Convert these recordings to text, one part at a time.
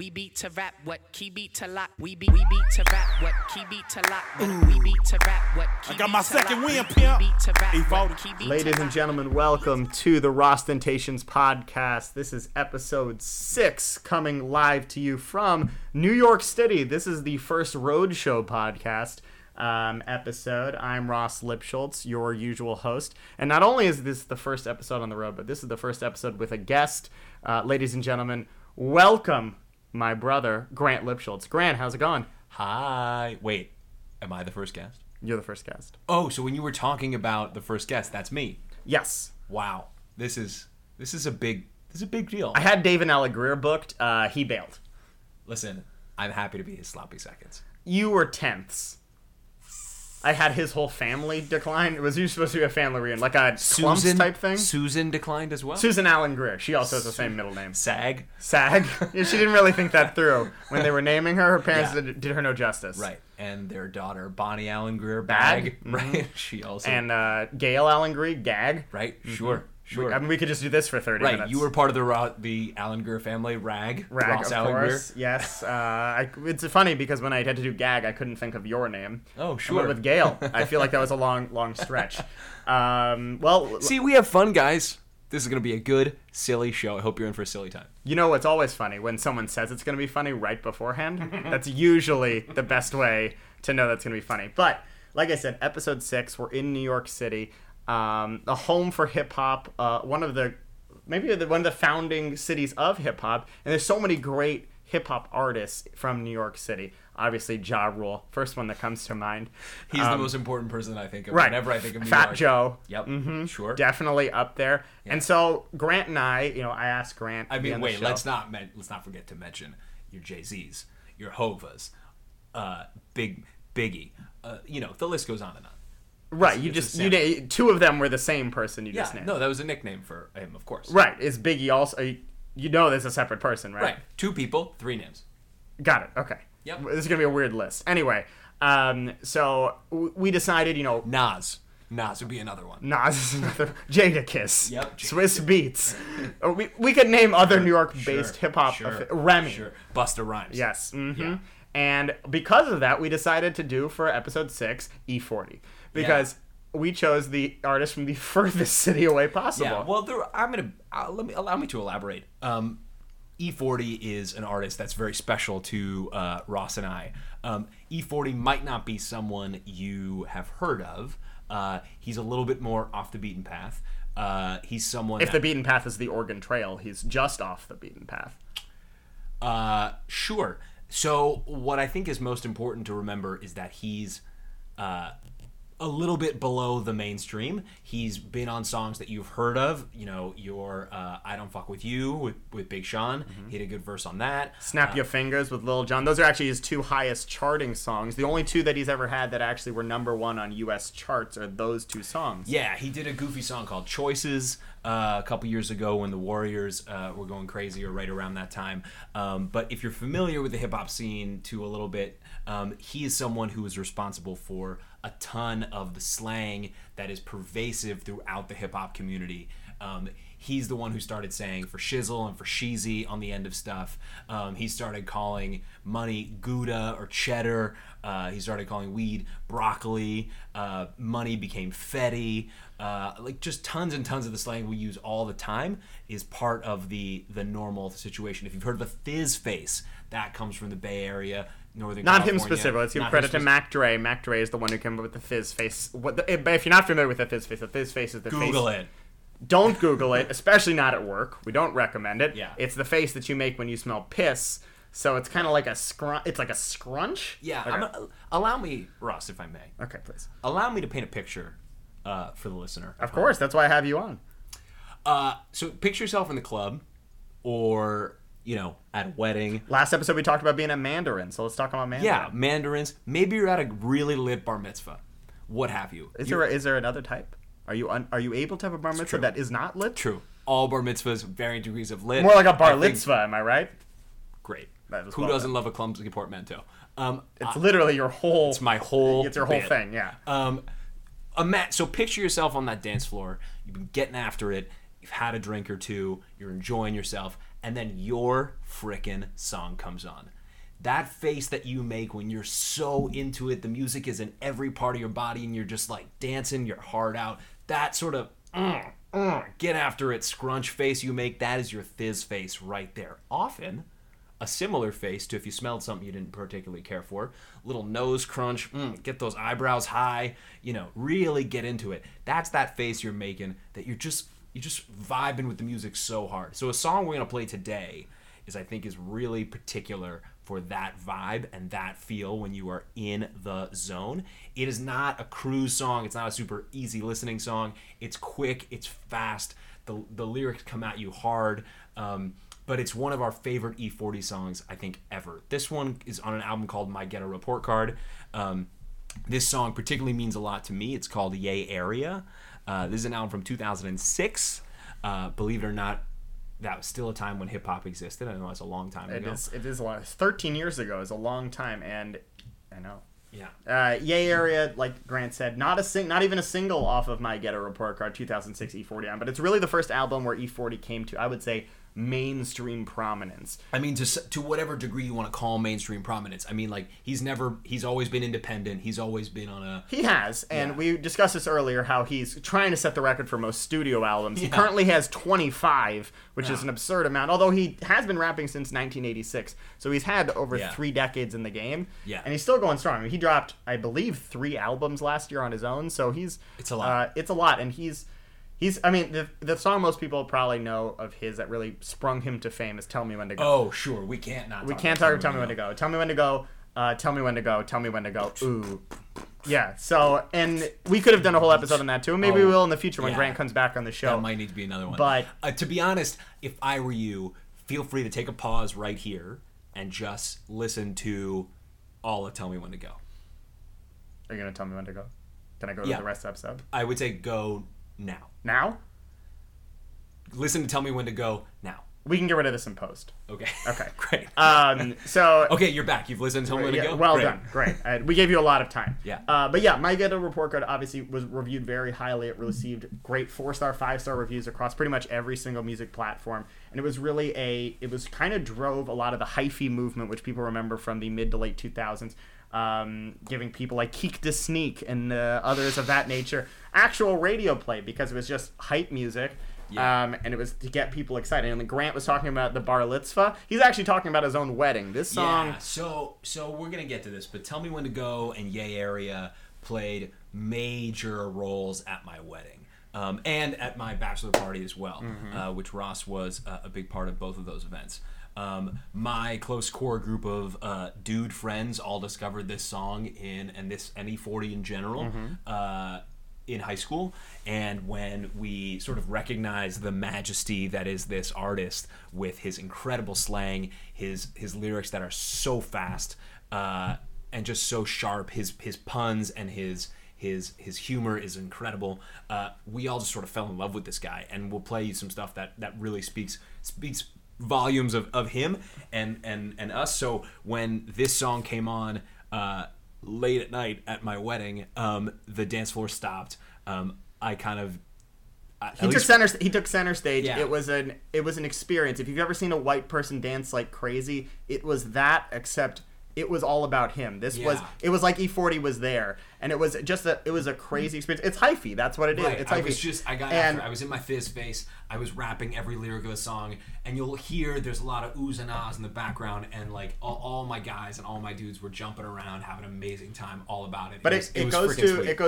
We beat to rap, what key beat to lock. We beat to rap, what key beat to lock. We beat to rap, what key beat to lock. I got my second win, pimp. E-40. Ladies and gentlemen, welcome to the Rostentations podcast. This is episode 6, coming live to you from New York City. This is the first roadshow podcast episode. I'm Ross Lipschultz, your usual host. And not only is this the first episode on the road, but this is the first episode with a guest. Ladies and gentlemen, welcome my brother, Grant Lipschultz. Grant, how's it going? Hi. Wait, am I the first guest? You're the first guest. Oh, so when you were talking about the first guest, that's me. Yes. Wow. This is a big deal. I had Dave and Ella Greer booked. He bailed. Listen, I'm happy to be his sloppy seconds. You were tenths. I had his whole family decline. It was supposed to be a family reunion, like a Susan, Clumps type thing. Susan declined as well. Susan Allen Greer. She also has the same middle name. Sag. Yeah, she didn't really think that through when they were naming her. Her parents did her no justice. Right, and their daughter Bonnie Allen Greer Bag. Mm-hmm. Right, she also Gail Allen Greer Gag. Right, sure. I mean, we could just do this for 30 minutes. Right, you were part of the Allen Greer family. Rag, Ross of Allen course. Greer. Yes. It's funny because when I had to do Gag, I couldn't think of your name. Oh, sure. With Gail, I feel like that was a long, long stretch. See, we have fun, guys. This is going to be a good, silly show. I hope you're in for a silly time. You know what's always funny? When someone says it's going to be funny right beforehand, that's usually the best way to know that's going to be funny. But, like I said, episode 6, we're in New York City. A home for hip hop, one of the founding cities of hip hop, and there's so many great hip hop artists from New York City. Obviously, Ja Rule, first one that comes to mind. He's the most important person I think of whenever I think of New York. Fat Joe. Yep. Mm-hmm. Sure. Definitely up there. Yeah. And so Grant and I asked Grant. I mean, wait, let's not forget to mention your Jay-Z's, your Hovas, Biggie. The list goes on and on. Right, two of them were the same person just named. Yeah, no, that was a nickname for him, of course. Right, is Biggie also, there's a separate person, right? Right, 2 people, 3 names. Got it, okay. Yep. This is going to be a weird list. Anyway, so we decided, Nas would be another one. Jadakiss. Yep. Swiss Beats. we could name other New York-based hip-hop. Sure. Remy. Sure. Busta Rhymes. Yes. Mm-hmm. Yeah. And because of that, we decided to do, for episode 6, E-40. Because we chose the artist from the furthest city away possible. Yeah, well, allow me to elaborate. E-40 is an artist that's very special to Ross and I. E-40 might not be someone you have heard of. He's a little bit more off the beaten path. He's someone. If the beaten path is the Oregon Trail, he's just off the beaten path. Sure. So what I think is most important to remember is that he's a little bit below the mainstream. He's been on songs that you've heard of, your I Don't Fuck With You with Big Sean. Mm-hmm. He had a good verse on that. Snap Your Fingers with Lil Jon. Those are actually his 2 highest charting songs. The only 2 that he's ever had that actually were number 1 on U.S. charts are those 2 songs. Yeah, he did a goofy song called Choices a couple years ago when the Warriors were going crazy, or right around that time. But if you're familiar with the hip-hop scene too a little bit, he is someone who is responsible for a ton of the slang that is pervasive throughout the hip-hop community. He's the one who started saying for shizzle and for sheezy on the end of stuff. He started calling money Gouda or cheddar. He started calling weed broccoli. Money became fetty. Just tons and tons of the slang we use all the time is part of the normal situation. If you've heard of the fizz face, that comes from the Bay Area. Northern not California. Him specifically. Let's give credit to Mac Dre. Mac Dre is the one who came up with the fizz face. If you're not familiar with the fizz face is the Google face. Google it. Don't Google it, especially not at work. We don't recommend it. Yeah. It's the face that you make when you smell piss. So it's kind of like a scrunch. It's like a scrunch. Yeah. Okay. Allow me, Ross, if I may. Okay, please. Allow me to paint a picture for the listener. Of course. That's why I have you on. So picture yourself in the club or... at a wedding. Last episode we talked about being a Mandarin, so let's talk about Mandarin. Yeah, Mandarins. Maybe you're at a really lit bar mitzvah. What have you. Is there another type? Are you able to have a bar mitzvah that is not lit? True. All bar mitzvahs, varying degrees of lit. More like a bar litzvah, am I right? Great. Who doesn't love a clumsy portmanteau? It's literally your whole... It's my whole... It's your whole thing, yeah. So picture yourself on that dance floor. You've been getting after it. You've had a drink or two. You're enjoying yourself. and then your frickin' song comes on. That face that you make when you're so into it, the music is in every part of your body and you're just like dancing your heart out. That sort of get after it scrunch face you make, that is your thiz face right there. Often a similar face to if you smelled something you didn't particularly care for. Little nose crunch, get those eyebrows high, you know, really get into it. That's that face you're making that you're just vibing with the music so hard. So a song we're going to play today is really particular for that vibe and that feel when you are in the zone. It is not a cruise song. It's not a super easy listening song. It's quick. It's fast. The lyrics come at you hard. But it's one of our favorite E-40 songs, I think, ever. This one is on an album called My Ghetto Report Card. This song particularly means a lot to me. It's called Yay Area. This is an album from 2006. Believe it or not, that was still a time when hip-hop existed. I know that's a long time ago. It is a lot. 13 years ago is a long time, and I know. Yeah. Yay Area, like Grant said, not even a single off of My Ghetto Report Card 2006 E-40 on, but it's really the first album where E-40 came to, I would say, mainstream prominence. I mean, to whatever degree you want to call mainstream prominence. I mean, like, he's always been independent. He's always been on a... He has, and we discussed this earlier, how he's trying to set the record for most studio albums. Yeah. He currently has 25, which is an absurd amount, although he has been rapping since 1986, so he's had over 3 decades in the game, and he's still going strong. I mean, he dropped, I believe, 3 albums last year on his own, so he's... It's a lot. It's a lot, and He's. I mean, the song most people probably know of his that really sprung him to fame is "Tell Me When to Go." Oh, sure, we can't not. We can't talk about "Tell Me When to Go." Tell me when to go. Tell me when to go. Tell me when to go. Ooh, yeah. So, and we could have done a whole episode on that too. Maybe we will in the future when Grant comes back on the show. That might need to be another one. But to be honest, if I were you, feel free to take a pause right here and just listen to all of "Tell Me When to Go." Are you gonna tell me when to go? Can I go to the rest of the episode? I would say go. Now? Listen to Tell Me When to Go now. We can get rid of this in post. Okay. Great. Okay, you're back. You've listened to Tell Me When to Go. Well done. Great. We gave you a lot of time. Yeah. But yeah, My Ghetto Report Card obviously was reviewed very highly. It received great 4-star, 5-star reviews across pretty much every single music platform. And it was really it kind of drove a lot of the hyphy movement, which people remember from the mid to late 2000s. Giving people like Keak da Sneak and others of that nature actual radio play because it was just hype music, and it was to get people excited. And Grant was talking about the bar litzvah. He's actually talking about his own wedding. This song. Yeah. So we're gonna get to this, but Tell Me When to Go and Yay Area played major roles at my wedding and at my bachelor party as well, which Ross was a big part of both of those events. My close core group of dude friends all discovered this song and E-40 in general in high school. And when we sort of recognized the majesty that is this artist with his incredible slang, his lyrics that are so fast and just so sharp, his puns and his humor is incredible. We all just sort of fell in love with this guy, and we'll play you some stuff that really speaks volumes of him and us. So when this song came on late at night at my wedding, the dance floor stopped. He took center stage. Yeah. It was an experience. If you've ever seen a white person dance like crazy, it was that, except it was all about him. It was like E-40 was there, and it was a crazy experience. It's hyphy. That's what it is. Right. It's hyphy. I was in my fizz face. I was rapping every lyric of the song, and you'll hear there's a lot of oohs and ahs in the background, and like all my guys and all my dudes were jumping around, having an amazing time, all about it. But it goes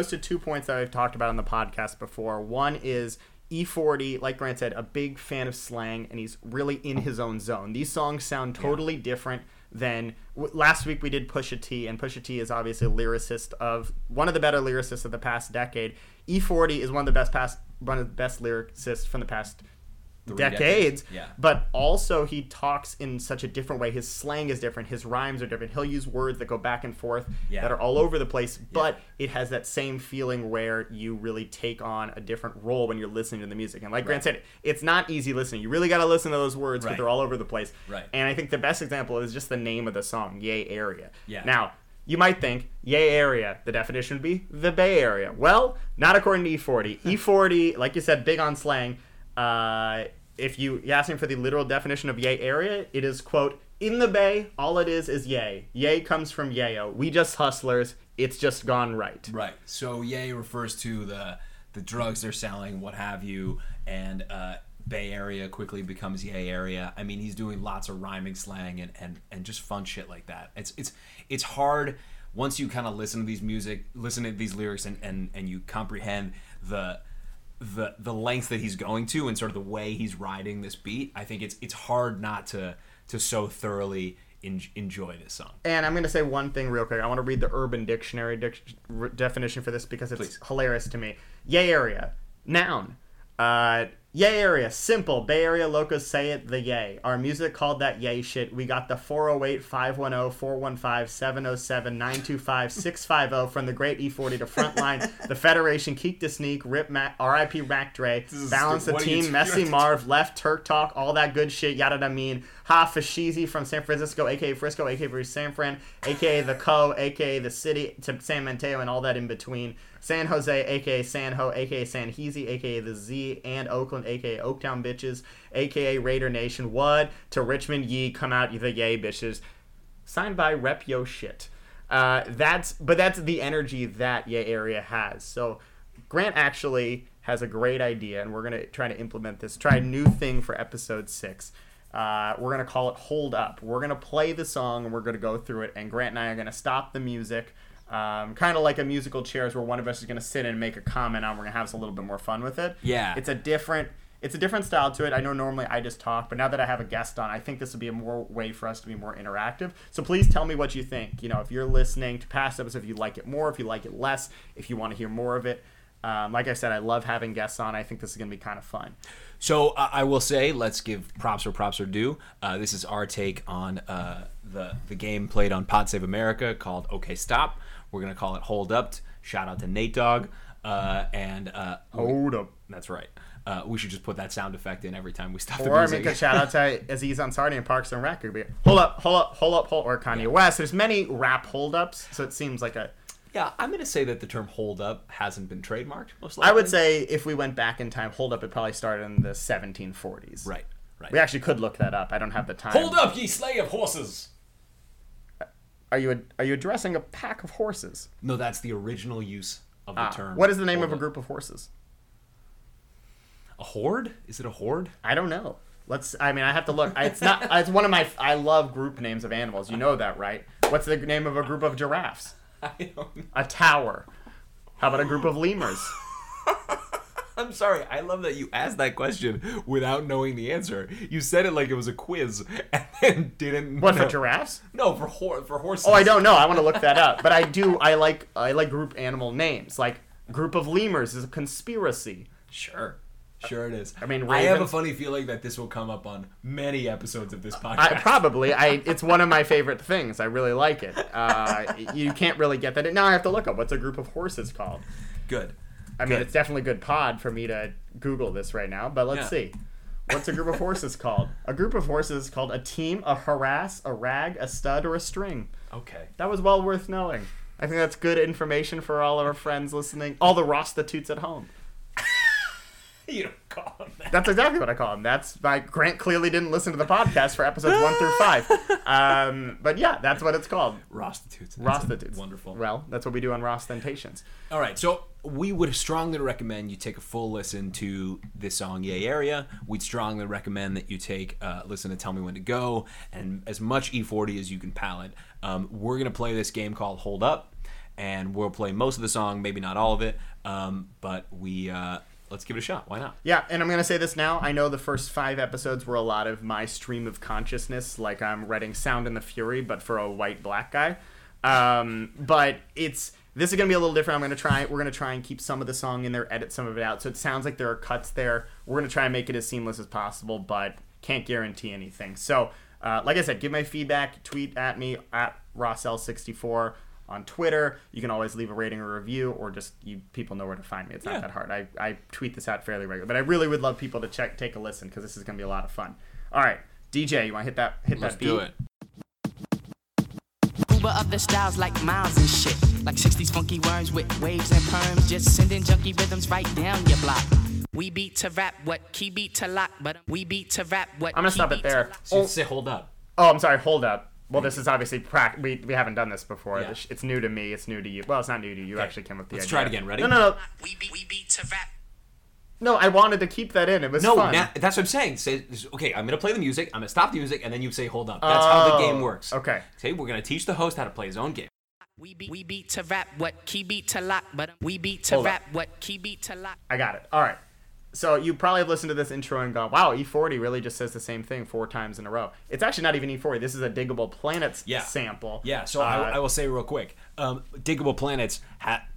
to 2 points that I've talked about on the podcast before. One is E-40, like Grant said, a big fan of slang, and he's really in his own zone. These songs sound totally different. Then last week we did Pusha T, and Pusha T is obviously a lyricist one of the better lyricists of the past decade. E-40 is one of the best lyricists from the past 3 decades. Yeah. But also he talks in such a different way. His slang is different. His rhymes are different. He'll use words that go back and forth that are all over the place, but it has that same feeling where you really take on a different role when you're listening to the music. And like Grant said, it's not easy listening. You really got to listen to those words because they're all over the place. Right. And I think the best example is just the name of the song, Yay Area. Yeah. Now, you might think, Yay Area, the definition would be the Bay Area. Well, not according to E-40. E-40, like you said, big on slang. if you ask him for the literal definition of Yay Area, it is, quote, in the Bay, all it is yay. Yay comes from yayo. We just hustlers. It's just gone right. Right. So yay refers to the drugs they're selling, what have you, and Bay Area quickly becomes Yay Area. I mean, he's doing lots of rhyming slang and just fun shit like that. It's hard once you kind of listen to these lyrics and you comprehend the length that he's going to and sort of the way he's riding this beat. I think it's hard not to so thoroughly enjoy this song. And I'm going to say one thing real quick. I want to read the Urban Dictionary definition for this because it's Please. Hilarious to me. Yay Area, noun. Yay Area, simple. Bay Area locals say it the yay. Our music called that yay shit. We got the 408, 510, 415, 707, 925, 650 from the great E-40 to Frontline, the Federation, Keak da Sneak, R.I.P. Mac Dre, Balance the Team, Messy Marv, Left, Turk Talk, all that good shit, yada da mean. Ha Fashizi from San Francisco, a.k.a. Frisco, a.k.a. San Fran, a.k.a. the Co, a.k.a. the City, to San Mateo and all that in between. San Jose, a.k.a. San Ho, a.k.a. San Heezy, a.k.a. the Z, and Oakland, a.k.a. Oaktown Bitches, a.k.a. Raider Nation. What? To Richmond, ye come out, the yay bitches. Signed by Rep Yo Shit. That's the energy that Yay Area has. So Grant actually has a great idea, and we're going to try to implement this. Try a new thing for episode 6. We're going to call it Hold Up. We're going to play the song, and we're going to go through it, and Grant and I are going to stop the music. Kind of like a musical chairs where one of us is going to sit and make a comment on. We're going to have a little bit more fun with it. Yeah. It's a different style to it. I know normally I just talk, but now that I have a guest on, I think this would be a more way for us to be more interactive. So please tell me what you think. You know, if you're listening to past episodes, if you like it more, if you like it less, if you want to hear more of it. Like I said, I love having guests on. I think this is going to be kind of fun. So I will say, let's give props are due. This is our take on the game played on Pod Save America called OK Stop. We're going to call it Hold Up. Shout out to Nate Dogg. Hold Up. That's right. We should just put that sound effect in every time we stop the music. Or make a shout out to Aziz Ansari and Parks and Rec. Hold up, hold up, hold up, hold up. Or Kanye West. There's many rap holdups, so it seems like a... Yeah, I'm going to say that the term hold up hasn't been trademarked, most likely. I would say if we went back in time, hold up, it probably started in the 1740s. Right. We actually could look that up. I don't have the time. Hold up, ye slay of horses! Are you addressing a pack of horses? No, that's the original use of the term. What is the name of a group of horses? A horde? Is it a horde? I don't know. I have to look. It's one of my... I love group names of animals. You know that, right? What's the name of a group of giraffes? I don't know. A tower. How about a group of lemurs? I'm sorry. I love that you asked that question without knowing the answer. You said it like it was a quiz and then didn't. What know. For giraffes? No, for horses. Oh, I don't know. I want to look that up. But I do. I like group animal names. Like group of lemurs is a conspiracy. Sure it is. I mean, ravens. I have a funny feeling that this will come up on many episodes of this podcast. It's one of my favorite things. I really like it. You can't really get that. Now I have to look up what's a group of horses called. Good. I mean, it's definitely good pod for me to Google this right now, but let's see. What's a group of horses called? A group of horses is called a team, a harass, a rag, a stud, or a string. Okay. That was well worth knowing. I think that's good information for all of our friends listening, all the Rostitutes at home. You don't call him that. That's exactly what I call him. That's why Grant clearly didn't listen to the podcast for episodes 1 through 5. But yeah, that's what it's called. Rostitutes. Wonderful. Well, that's what we do on Rostentations. All right, so we would strongly recommend you take a full listen to this song, Yay Area. We'd strongly recommend that you take listen to Tell Me When to Go and as much E-40 as you can palate. We're going to play this game called Hold Up, and we'll play most of the song, maybe not all of it, but we... Let's give it a shot. Why not? Yeah, and I'm going to say this now. I know the first 5 episodes were a lot of my stream of consciousness, like I'm writing Sound and the Fury, but for a white black guy. But this is going to be a little different. We're going to try and keep some of the song in there, edit some of it out. So it sounds like there are cuts there. We're going to try and make it as seamless as possible, but can't guarantee anything. So, like I said, give my feedback. Tweet at me, at RossL64. On Twitter, you can always leave a rating or review, or just you people know where to find me. It's not that hard. I tweet this out fairly regularly, but I really would love people to take a listen because this is going to be a lot of fun. All right, DJ, you want to hit that beat? Let's do it. Uber up the styles like miles and shit, like 60s funky worms with waves and perms, just sending junky rhythms right down your block. We beat to rap what key beat to lock, but we beat to rap what. I'm gonna stop it there. So say hold up. Oh, I'm sorry. Hold up. Well, this is obviously we haven't done this before. Yeah. It's new to me. It's new to you. Well, it's not new to you. You actually came up with the idea. Let's try it again. Ready? No. We beat to rap. No, I wanted to keep that in. It was fun. No, that's what I'm saying. Say, okay, I'm going to play the music. I'm going to stop the music, and then you say, hold up. That's how the game works. Okay. Okay, we're going to teach the host how to play his own game. We beat to rap what key beat to lock, but we beat to rap what key beat to lock. I got it. All right. So you probably have listened to this intro and gone, wow, E-40 really just says the same thing 4 times in a row. It's actually not even E-40. This is a Digable Planets sample. Yeah, so I will say real quick, Digable Planets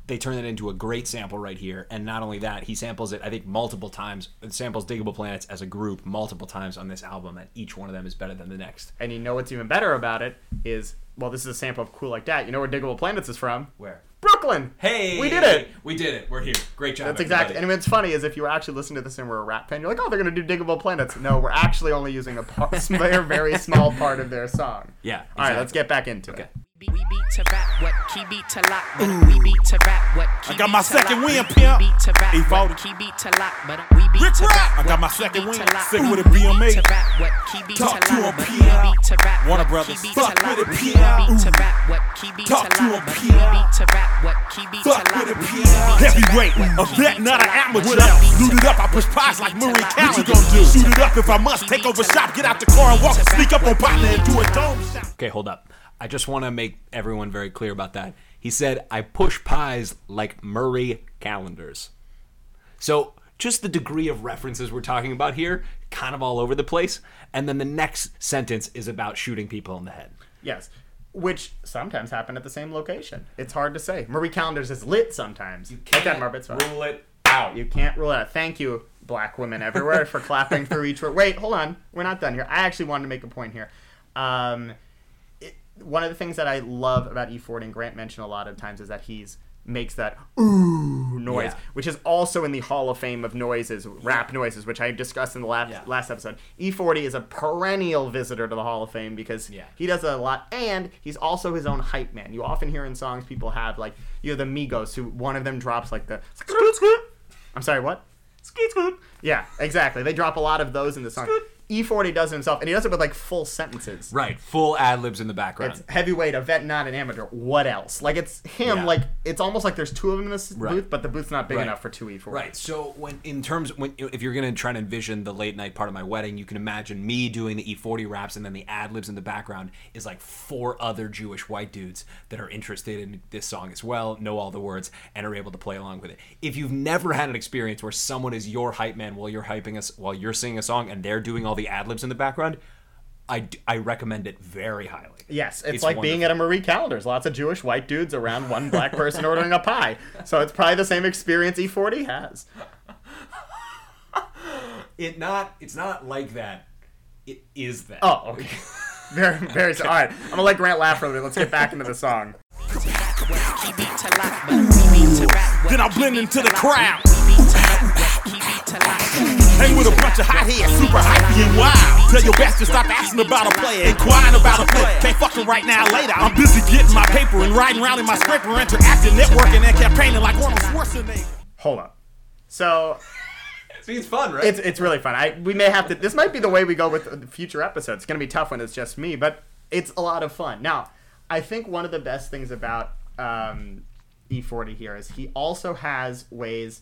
they turn it into a great sample right here. And not only that, he samples it, I think, multiple times. It samples Digable Planets as a group multiple times on this album, and each one of them is better than the next. And you know what's even better about it is, well, this is a sample of Cool Like That. You know where Digable Planets is from? Where? Brooklyn! Hey! We did it! We did it. We're here. Great job, everybody. And what's funny is if you were actually listening to this and were a rap fan, you're like, oh, they're going to do Digable Planets. No, we're actually only using a very small part of their song. Yeah, exactly. All right, let's get back into it. We beat to rap what key beat to lock, but we beat to rap what key beat to lock. I got my second win, pimp. We beat to rap what key beat to lock, but we beat to rap. I got my second win. Sick with a BMA. Talk to a PR. Warner Brothers. Fuck with a PR. Talk to a PR. Fuck with a PR. Heavyweight, a vet, not an amateur. Looted up, I push pies like Murray Cowan. What you gonna do? Shoot it up if I must. Take over shop, get out the car and walk. Sneak up on partner and do a dome shot. Okay, hold up. I just want to make everyone very clear about that. He said, I push pies like Murray calendars. So just the degree of references we're talking about here, kind of all over the place. And then the next sentence is about shooting people in the head. Yes, which sometimes happen at the same location. It's hard to say. Murray calendars is lit sometimes. You can't rule it out. You can't rule it out. Thank you, black women everywhere, for clapping through each word. Wait, hold on. We're not done here. I actually wanted to make a point here. One of the things that I love about E-40, and Grant mentioned a lot of times, is that he's makes that ooh noise, which is also in the Hall of Fame of noises, rap noises, which I discussed in the last episode. E-40 is a perennial visitor to the Hall of Fame because he does it a lot, and he's also his own hype man. You often hear in songs people have, like, you know, the Migos, who one of them drops like the I'm sorry, what? Yeah, exactly. They drop a lot of those in the song. E-40 does it himself, and he does it with, like, full sentences. Right, full ad-libs in the background. It's heavyweight, a vet, not an amateur. What else? Like, it's him, like, it's almost like there's two of them in this booth, but the booth's not big enough for two E-40s. Right, so if you're going to try and envision the late-night part of my wedding, you can imagine me doing the E-40 raps, and then the ad-libs in the background is, like, 4 other Jewish white dudes that are interested in this song as well, know all the words, and are able to play along with it. If you've never had an experience where someone is your hype man while you're hyping us, while you're singing a song, and they're doing all the ad-libs in the background, I recommend it very highly. Yes, it's like wonderful. Being at a Marie Callender's. Lots of Jewish white dudes around one black person ordering a pie. So it's probably the same experience E-40 has. It's not like that. It is that. Oh, okay. Very, very. Okay. All right, I'm gonna let Grant laugh for a bit. Let's get back into the song. Then I'll blend into the crowd. Hang with a bunch of hot heads, super hypey and wild. Tell your bastard stop asking about a player, inquiring about a player. Can't fuck him right now, later. I'm busy getting my paper and riding around in my scraper, interacting, networking, and campaigning like Arnold Schwarzenegger. Hold up. So, it's fun, right? It's really fun. We may have to. This might be the way we go with future episodes. It's gonna be tough when it's just me, but it's a lot of fun. Now, I think one of the best things about E-40 here is he also has ways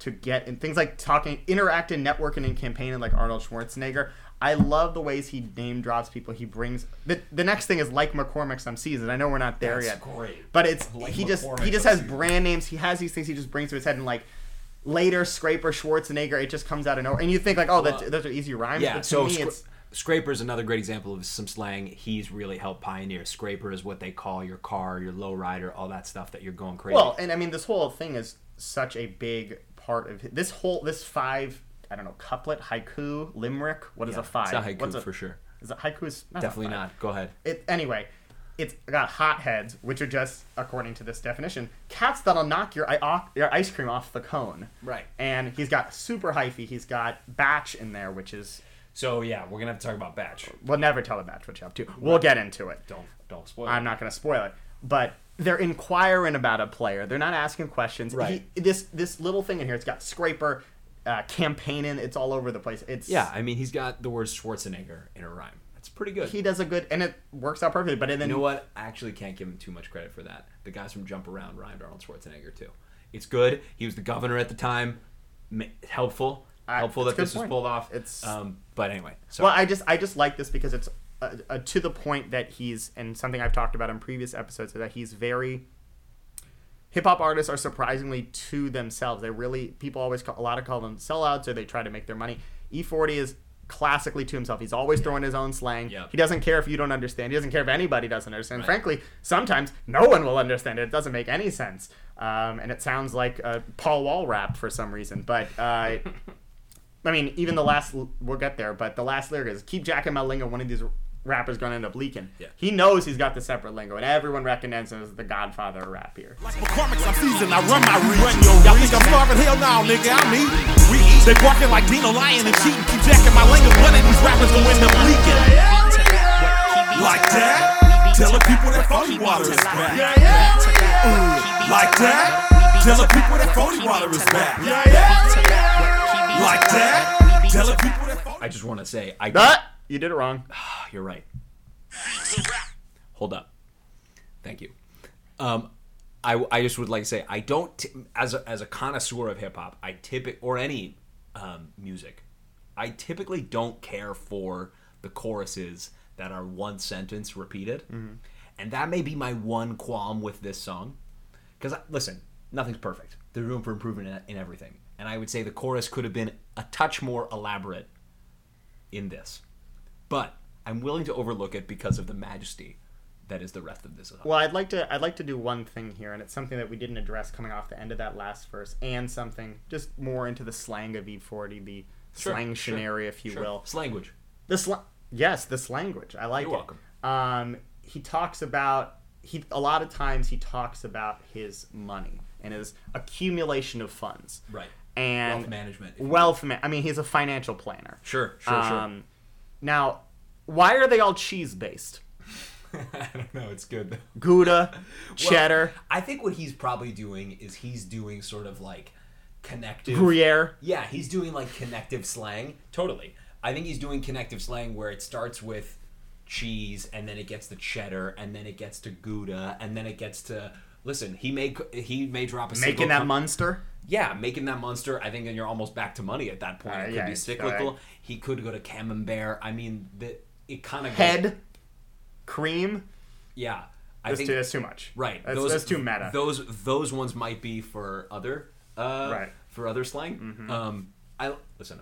to get in things like talking, interacting, networking, and campaigning like Arnold Schwarzenegger. I love the ways he name drops people. He brings the next thing is like McCormick's on Season. I know we're not there yet, great. But it's like he just has brand names. He has these things he just brings to his head, and like later Scraper Schwarzenegger, it just comes out of nowhere. And you think like, oh, those are easy rhymes. Yeah, but so Scraper is another great example of some slang he's really helped pioneer. Scraper is what they call your car, your lowrider, all that stuff that you're going crazy. Well, and I mean this whole thing is such a big part of this 5, I don't know, couplet, haiku, limerick. What is a 5? It's not haiku. What's for sure. Is it haiku? Is not definitely not. Go ahead. Anyway, it's got hotheads, which are just, according to this definition, cats that'll knock your ice cream off the cone. Right. And he's got super hyphy. He's got batch in there, which is. So yeah, we're gonna have to talk about batch. We'll never tell the batch what you have to. We'll get into it. Don't spoil it. I'm not gonna spoil it, but. They're inquiring about a player. They're not asking questions. Right. This little thing in here, it's got Scraper, campaigning. It's all over the place. It's I mean, he's got the word Schwarzenegger in a rhyme. That's pretty good. He does a good, and it works out perfectly. But then, you know what? I actually can't give him too much credit for that. The guys from Jump Around rhymed Arnold Schwarzenegger too. It's good. He was the governor at the time. Helpful. Helpful that this was pulled off. It's but anyway. Sorry. Well, I just like this because it's to the point that he's, and something I've talked about in previous episodes, is that he's very. Hip hop artists are surprisingly to themselves. They really, people always call them sellouts, or they try to make their money. E-40 is classically to himself. He's always throwing his own slang. Yep. He doesn't care if you don't understand. He doesn't care if anybody doesn't understand. Right. Frankly, sometimes no one will understand it. It doesn't make any sense. And it sounds like a Paul Wall rap for some reason. But, I mean, even the last, we'll get there, but the last lyric is, keep jacking my lingo, one of these rapper's gonna end up leaking. Yeah. He knows he's got the separate lingo, and everyone recognizes him as the godfather of rap here. Like McCormick's, I'm seasoned, I run my reach. Y'all think I'm starving? Hell no, nigga, I'm eating. We eat. They barking like Dino lying and cheating. Keep jacking my lingo, one of these rappers gonna end up leaking. Like that? Tell the people that phony water is back. Like that? Tell the people that phony water is back. Like that? Tell the people that phony. I just want to say, you did it wrong. You're right. Hold up. Thank you. I just would like to say, I don't, as a connoisseur of hip-hop, or any music, I typically don't care for the choruses that are one sentence repeated. Mm-hmm. And that may be my one qualm with this song. Because, listen, nothing's perfect. There's room for improvement in everything. And I would say the chorus could have been a touch more elaborate in this. But I'm willing to overlook it because of the majesty that is the rest of this song. Well, I'd like to do one thing here, and it's something that we didn't address coming off the end of that last verse, and something just more into the slang of E-40, the slangtionary, if you will. Slanguage. Yes, the slanguage. I like it. You're welcome. A lot of times he talks about his money and his accumulation of funds. Right. And wealth management. I mean, he's a financial planner. Sure. Now, why are they all cheese-based? I don't know. It's good, though. Gouda, cheddar. Well, I think what he's probably doing is he's doing sort of like connective... Gruyere. Yeah, he's doing like connective slang. Totally. I think he's doing connective slang where it starts with cheese, and then it gets to cheddar, and then it gets to Gouda, and then it gets to... Listen, he may drop a single... Making that Munster? Yeah, making that monster. I think then you're almost back to money at that point. It could be cyclical. Right. He could go to camembert. I mean, it kind of... Head, cream. Yeah. That's too much. Right. That's too meta. Those ones might be for other slang. Mm-hmm. Let's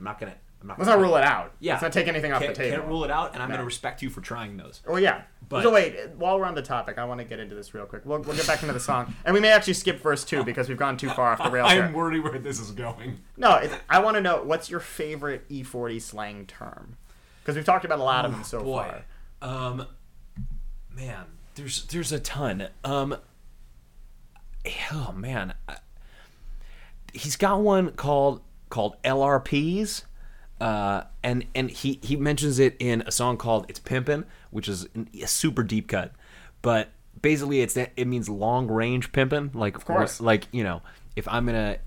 not rule it out. Yeah. Let's not take anything off the table. Can't rule it out, and I'm going to respect you for trying those. Oh, yeah. But, so wait, while we're on the topic, I want to get into this real quick. We'll get back into the song. And we may actually skip verse 2 because we've gone too far off the rails here. I'm worried where this is going. No, I want to know, what's your favorite E-40 slang term? Because we've talked about a lot of them so far. Man, there's a ton. Oh, man. He's got one called LRPs. And he mentions it in a song called "It's Pimpin'," which is a super deep cut, but basically it means long range pimpin'. Like, of course, like, you know, if I'm gonna,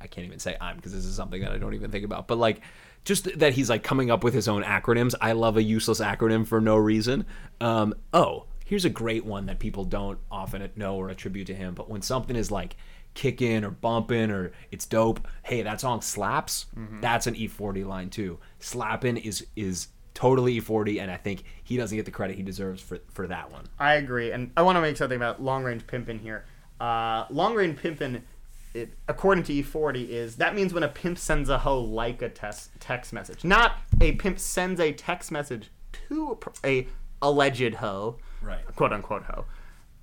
I can't even say because this is something that I don't even think about. But like, just that he's like coming up with his own acronyms. I love a useless acronym for no reason. Here's a great one that people don't often know or attribute to him. But when something is like kicking or bumping or it's dope, hey, that song slaps. Mm-hmm. That's an E-40 line too. Slapping is totally E-40, and I think he doesn't get the credit he deserves for that one. I agree, and I want to make something about long range pimpin' here. Long range pimpin', according to E-40, that means when a pimp sends a hoe like a text message, not a pimp sends a text message to a alleged hoe, right? Quote unquote hoe.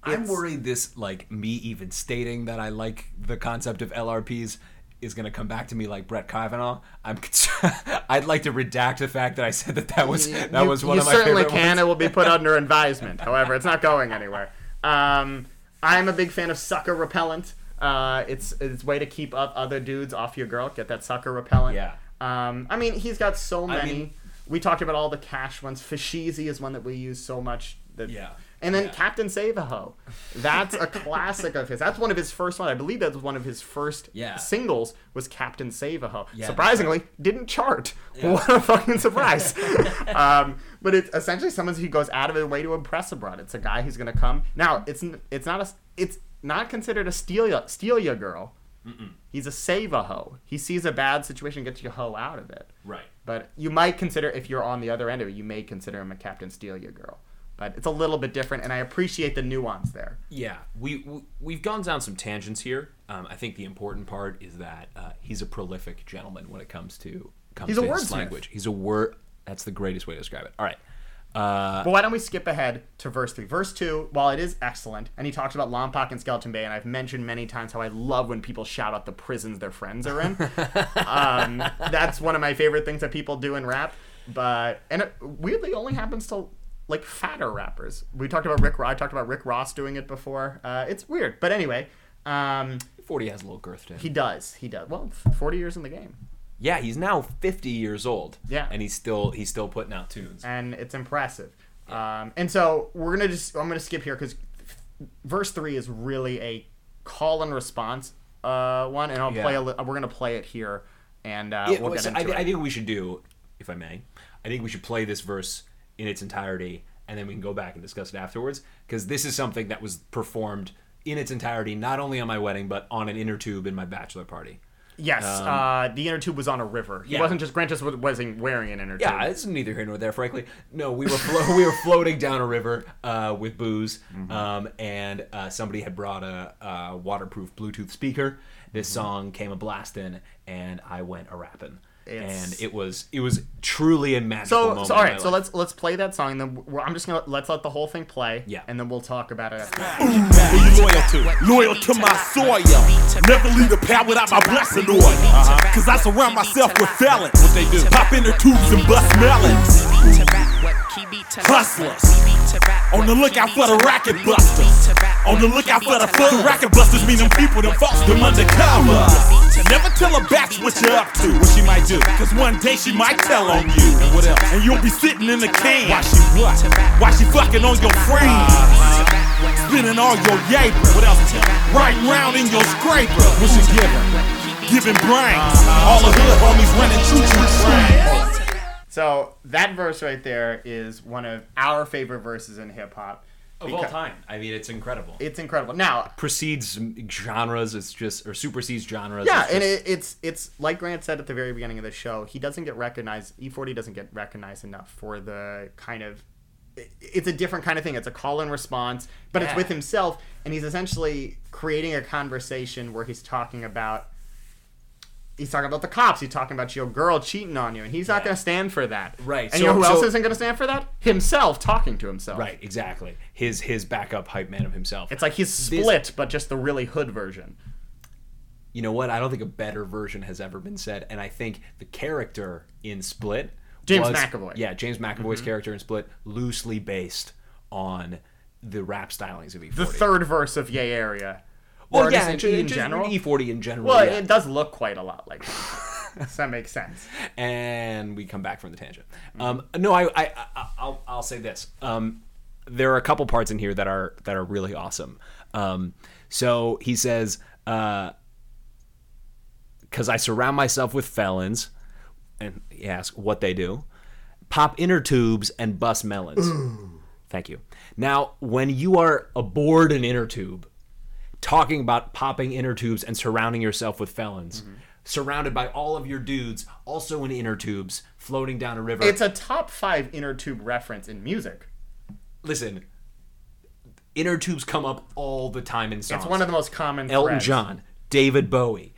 I'm worried this, like, me even stating that I like the concept of LRPs is going to come back to me like Brett Kavanaugh. I'd like to redact the fact that I said that was one of my favorite ones. You certainly can. It will be put under advisement. However, it's not going anywhere. I'm a big fan of sucker repellent. It's a way to keep up other dudes off your girl. Get that sucker repellent. Yeah. I mean, he's got so many. We talked about all the cash ones. Fashizi is one that we use so much. And then Captain Save a Ho. That's a classic of his. That's one of his first ones. I believe that was one of his first singles was Captain Save a Ho. Yeah, surprisingly, didn't chart. Yeah. What a fucking surprise. But it's essentially someone who goes out of his way to impress abroad. It's a guy who's going to come. Now, it's not considered a steal ya girl. Mm-mm. He's a save-a-ho. He sees a bad situation, gets your hoe out of it. Right. But you might consider, if you're on the other end of it, you may consider him a Captain Steal Ya Girl. But it's a little bit different, and I appreciate the nuance there. Yeah. We've gone down some tangents here. I think the important part is that he's a prolific gentleman when it comes to his language. He's a wordsmith. That's the greatest way to describe it. All right. But why don't we skip ahead to verse 3. Verse 2, while it is excellent, and he talks about Lompoc and Skeleton Bay, and I've mentioned many times how I love when people shout out the prisons their friends are in. That's one of my favorite things that people do in rap. And it weirdly only happens to, like, fatter rappers. I talked about Rick Ross doing it before. It's weird. But anyway. 40 has a little girth to him. He does. Well, 40 years in the game. Yeah, he's now 50 years old. Yeah. And he's still putting out tunes. And it's impressive. Yeah. And so I'm going to skip here because verse 3 is really a call and response one. And I'll we're going to play it here. And we'll get into it. I think we should do, if I may, I think we should play this verse in its entirety. And then we can go back and discuss it afterwards. Because this is something that was performed in its entirety, not only on my wedding, but on an inner tube in my bachelor party. Yes, the inner tube was on a river. He wasn't just Grant wasn't wearing an inner tube. Yeah, it's neither here nor there, frankly. No, we were floating down a river with booze, and somebody had brought a waterproof Bluetooth speaker. This song came a blastin', and I went a rappin'. And it was truly a magical moment. So all right, so let's play that song, and then I'm just gonna let the whole thing play, and then we'll talk about it. Loyal to my soil. Never leave the power without my blessing oil. Cause I surround myself with felons. What they do? Pop in the tubes and bust melons. Hustlers. On the lookout for the racket busters. On the lookout for the full racket busters. Mean them people, them folks, them undercover. Never tell a batch what you're up to, what she might do. Cause one day she might tell on you. And you'll be sitting in the can. Why she what? Why she fucking on your friends? Spinning all your yaper. What else? Riding round in your scraper. What she giving brains. All the hood homies running choo-choo. So that verse right there is one of our favorite verses in hip-hop. Of all time. I mean, it's incredible. It's incredible. Now... precedes genres, or supersedes genres. Yeah, it's like Grant said at the very beginning of the show, he doesn't get recognized, E-40 doesn't get recognized enough for the kind of... It's a different kind of thing. It's a call and response, but it's with himself, and he's essentially creating a conversation where he's talking about... He's talking about the cops. He's talking about your girl cheating on you, and he's not going to stand for that. Right. And who else isn't going to stand for that? Himself talking to himself. Right, exactly. His backup hype man of himself. It's like he's split, but just the really hood version. You know what? I don't think a better version has ever been said, and I think the character in Split... James McAvoy. Yeah, James McAvoy's character in Split, loosely based on the rap stylings of E-40. The third verse of Yay Area. Well, in general? E-40 in general. Well, it does look quite a lot like that. So that makes sense. And we come back from the tangent. I'll say this. There are a couple parts in here that are really awesome. So he says, because I surround myself with felons, and he asks what they do, pop inner tubes and bust melons. Ooh. Thank you. Now, when you are aboard an inner tube, talking about popping inner tubes and surrounding yourself with felons, surrounded by all of your dudes, also in inner tubes, floating down a river. It's a top 5 inner tube reference in music. Listen, inner tubes come up all the time in songs. It's one of the most common threads. Elton John, David Bowie,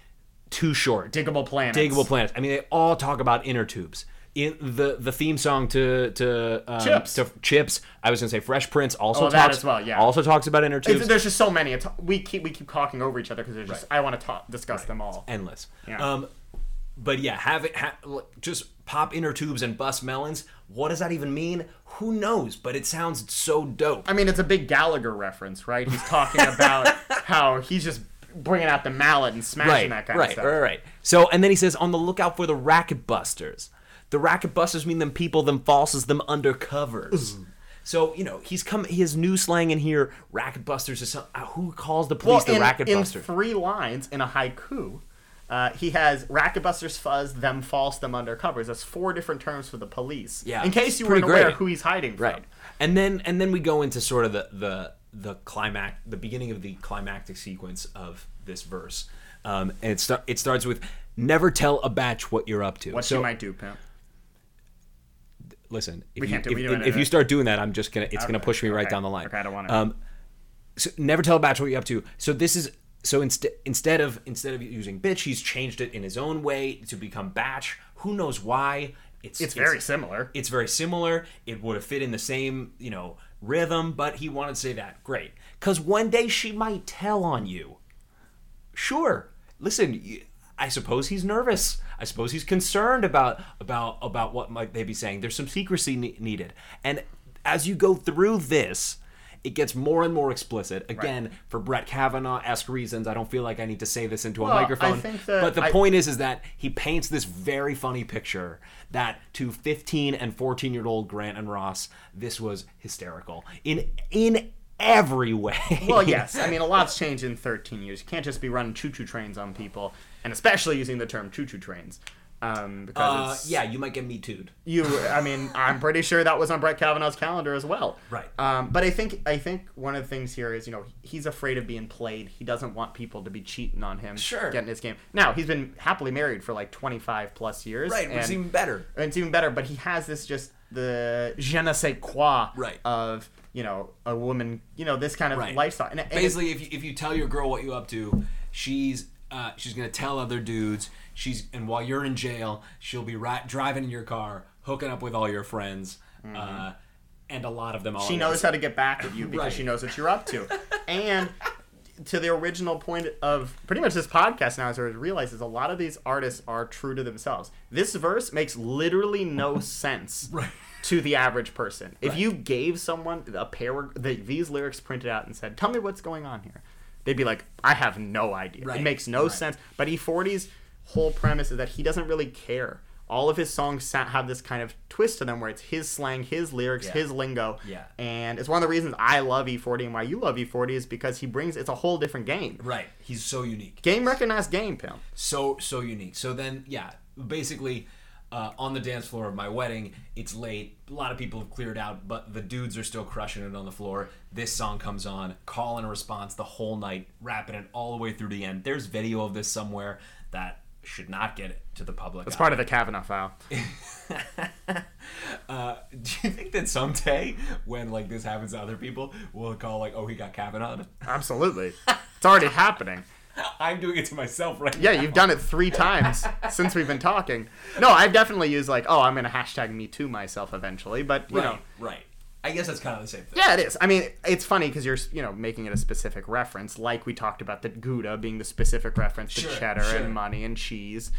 Too Short, Digable Planets. I mean, they all talk about inner tubes. In the theme song to Chips. I was gonna say Fresh Prince also talks about inner tubes. There's just so many. We keep talking over each other because there's just I want to discuss them all. It's endless. Yeah. But yeah, just pop inner tubes and bust melons. What does that even mean? Who knows? But it sounds so dope. I mean, it's a big Gallagher reference, right? He's talking about how he's just bringing out the mallet and smashing that kind of stuff. Right. So and then he says, on the lookout for the racket busters. The racket busters mean them people, them falses, them undercovers. So, you know, he's come. He has new slang in here. Racket busters is something. Who calls the police the racket buster? In 3 lines in a haiku, he has racket busters, fuzz, them false, them undercovers. That's 4 different terms for the police. Yeah, in case you weren't aware who he's hiding from. Right. And then we go into sort of the climax, the beginning of the climactic sequence of this verse. And it starts with, never tell a batch what you're up to. What you might do, pimp. Listen, if you start doing that, I'm just going to, it's going to push me right down the line. Okay, I don't want to. So never tell a batch what you're up to. So this is, instead of using bitch, he's changed it in his own way to become batch. Who knows why? It's very similar. It would have fit in the same, rhythm, but he wanted to say that. Great. Because one day she might tell on you. Sure. Listen, I suppose he's nervous. I suppose he's concerned about what might they be saying. There's some secrecy needed. And as you go through this, it gets more and more explicit. Again, for Brett Kavanaugh-esque reasons, I don't feel like I need to say this into a microphone. But the point is that he paints this very funny picture that to 15 and 14-year-old Grant and Ross, this was hysterical. In every way. Well, yes. I mean, a lot's changed in 13 years. You can't just be running choo-choo trains on people, and especially using the term choo-choo trains. Because it's, you might get Me Too'd. I'm pretty sure that was on Brett Kavanaugh's calendar as well. Right. But I think one of the things here is, he's afraid of being played. He doesn't want people to be cheating on him. Sure. Getting his game. Now, he's been happily married for 25 plus years. Right, which is even better. It's even better, but he has this just the je ne sais quoi of... a woman, this kind of lifestyle. And basically, if you tell your girl what you up to, she's gonna tell other dudes. And while you're in jail, she'll be driving in your car, hooking up with all your friends, and a lot of them. She knows how to get back at you because she knows what you're up to. And to the original point of pretty much this podcast now, as I realize, is a lot of these artists are true to themselves. This verse makes literally no sense. Right. To the average person. If you gave someone these lyrics printed out and said, tell me what's going on here, they'd be like, I have no idea. It makes no sense. But E-40's whole premise is that he doesn't really care. All of his songs have this kind of twist to them where it's his slang, his lyrics, his lingo. Yeah. And it's one of the reasons I love E-40 and why you love E-40 is because it's a whole different game. Right. He's so unique. Game recognized game, Pim. So unique. So then, basically... on the dance floor of my wedding, it's late. A lot of people have cleared out, but the dudes are still crushing it on the floor. This song comes on, call and response the whole night, rapping it all the way through the end. There's video of this somewhere that should not get it to the public. It's part of the Kavanaugh file. Do you think that someday, when this happens to other people, we'll call he got Kavanaugh'd? Absolutely. It's already happening. I'm doing it to myself now. Yeah, you've done it 3 times since we've been talking. No, I've definitely used I'm going to hashtag Me Too myself eventually, but, Right. I guess that's kind of the same thing. Yeah, it is. I mean, it's funny because you're, making it a specific reference. Like we talked about the Gouda being the specific reference to cheddar and money and cheese.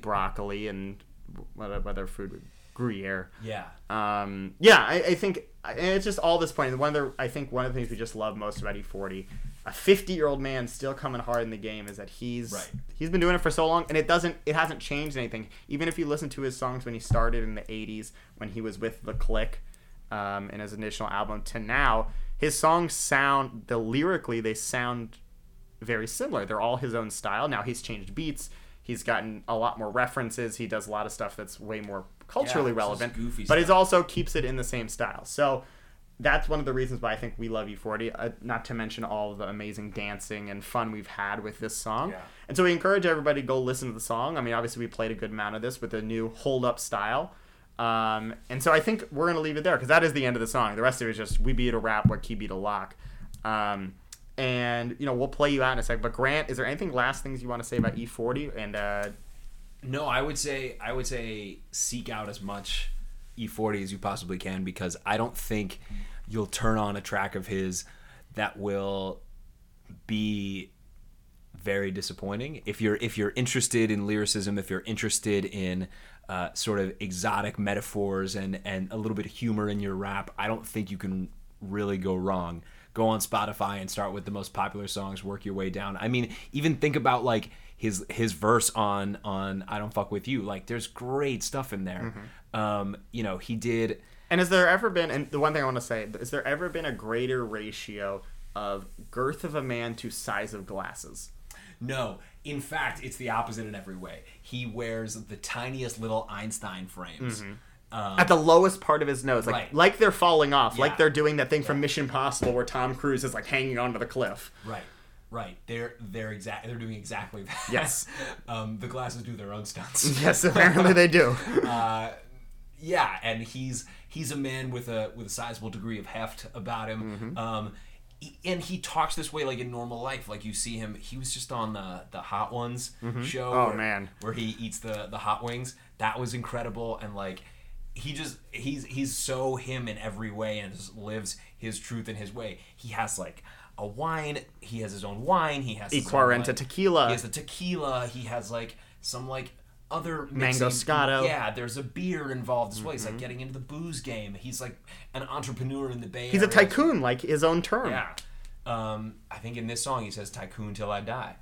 Broccoli and whether food, Gruyere. Yeah. I think it's just all this point. One of the things we just love most about E-40, a 50-year-old man still coming hard in the game, is that he's been doing it for so long, and it hasn't changed anything. Even if you listen to his songs when he started in the 80s, when he was with The Click in his initial album, to now, his songs sound very similar. They're all his own style. Now he's changed beats. He's gotten a lot more references. He does a lot of stuff that's way more culturally relevant, but it also keeps it in the same style. So... that's one of the reasons why I think we love E-40, not to mention all the amazing dancing and fun we've had with this song. Yeah. And so we encourage everybody to go listen to the song. I mean, obviously we played a good amount of this with a new hold-up style. And so I think we're going to leave it there because that is the end of the song. The rest of it is just we beat a rap, what key beat a lock. And, we'll play you out in a sec. But Grant, is there anything last things you want to say about E-40? And, no, I would say seek out as much E-40 as you possibly can, because I don't think you'll turn on a track of his that will be very disappointing. If you're interested in lyricism, if you're interested in sort of exotic metaphors and a little bit of humor in your rap, I don't think you can really go wrong. Go on Spotify and start with the most popular songs, work your way down. I mean, even think about his verse on I Don't Fuck With You. There's great stuff in there. He did... And has there ever been, and the one thing I want to say, is there ever been a greater ratio of girth of a man to size of glasses? No. In fact, it's the opposite in every way. He wears the tiniest little Einstein frames. Mm-hmm. At the lowest part of his nose. Like they're falling off. Yeah. Like they're doing that thing from Mission Impossible where Tom Cruise is like hanging onto the cliff. Right. Right. They're doing exactly that. Yes. The glasses do their own stunts. Yes, apparently they do. Yeah, and he's a man with a sizable degree of heft about him. Mm-hmm. And he talks this way like in normal life. Like you see him, he was just on the Hot Ones show. Oh, where he eats the hot wings. That was incredible. And like he's so him in every way and just lives his truth in his way. He has like a wine. He has his own wine. He has E-40 like, tequila. He has the tequila. He has like some like other mango scotto. Yeah, there's a beer involved as well. He's like getting into the booze game. He's like an entrepreneur in the Bay Area. He's a tycoon, like his own term. Yeah. I think in this song he says tycoon till I die.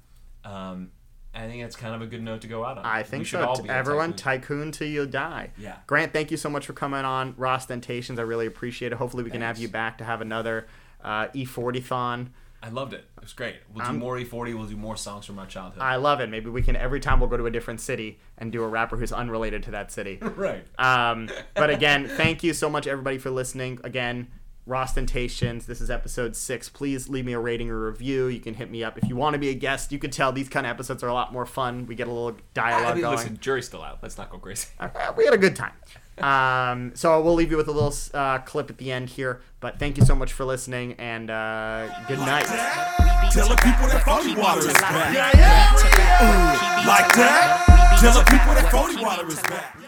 I think that's kind of a good note to go out on. I think so. Everyone, tycoon till you die. Yeah. Grant, thank you so much for coming on Rostentations. I really appreciate it. Hopefully we can have you back to have another E-40-thon. I loved it. It was great. We'll do more E-40. We'll do more songs from our childhood. I love it. Maybe we can, every time we'll go to a different city and do a rapper who's unrelated to that city. Right. But again, thank you so much, everybody, for listening. Again, Rostentations. This is episode 6. Please leave me a rating or review. You can hit me up if you want to be a guest. You could tell these kind of episodes are a lot more fun. We get a little dialogue going. Listen, jury's still out. Let's not go crazy. We had a good time. So we'll leave you with a little clip at the end here, but thank you so much for listening, and good night. Tell the people that 40 water is back. Yeah, yeah. Like that. Tell the people that 40 water is back.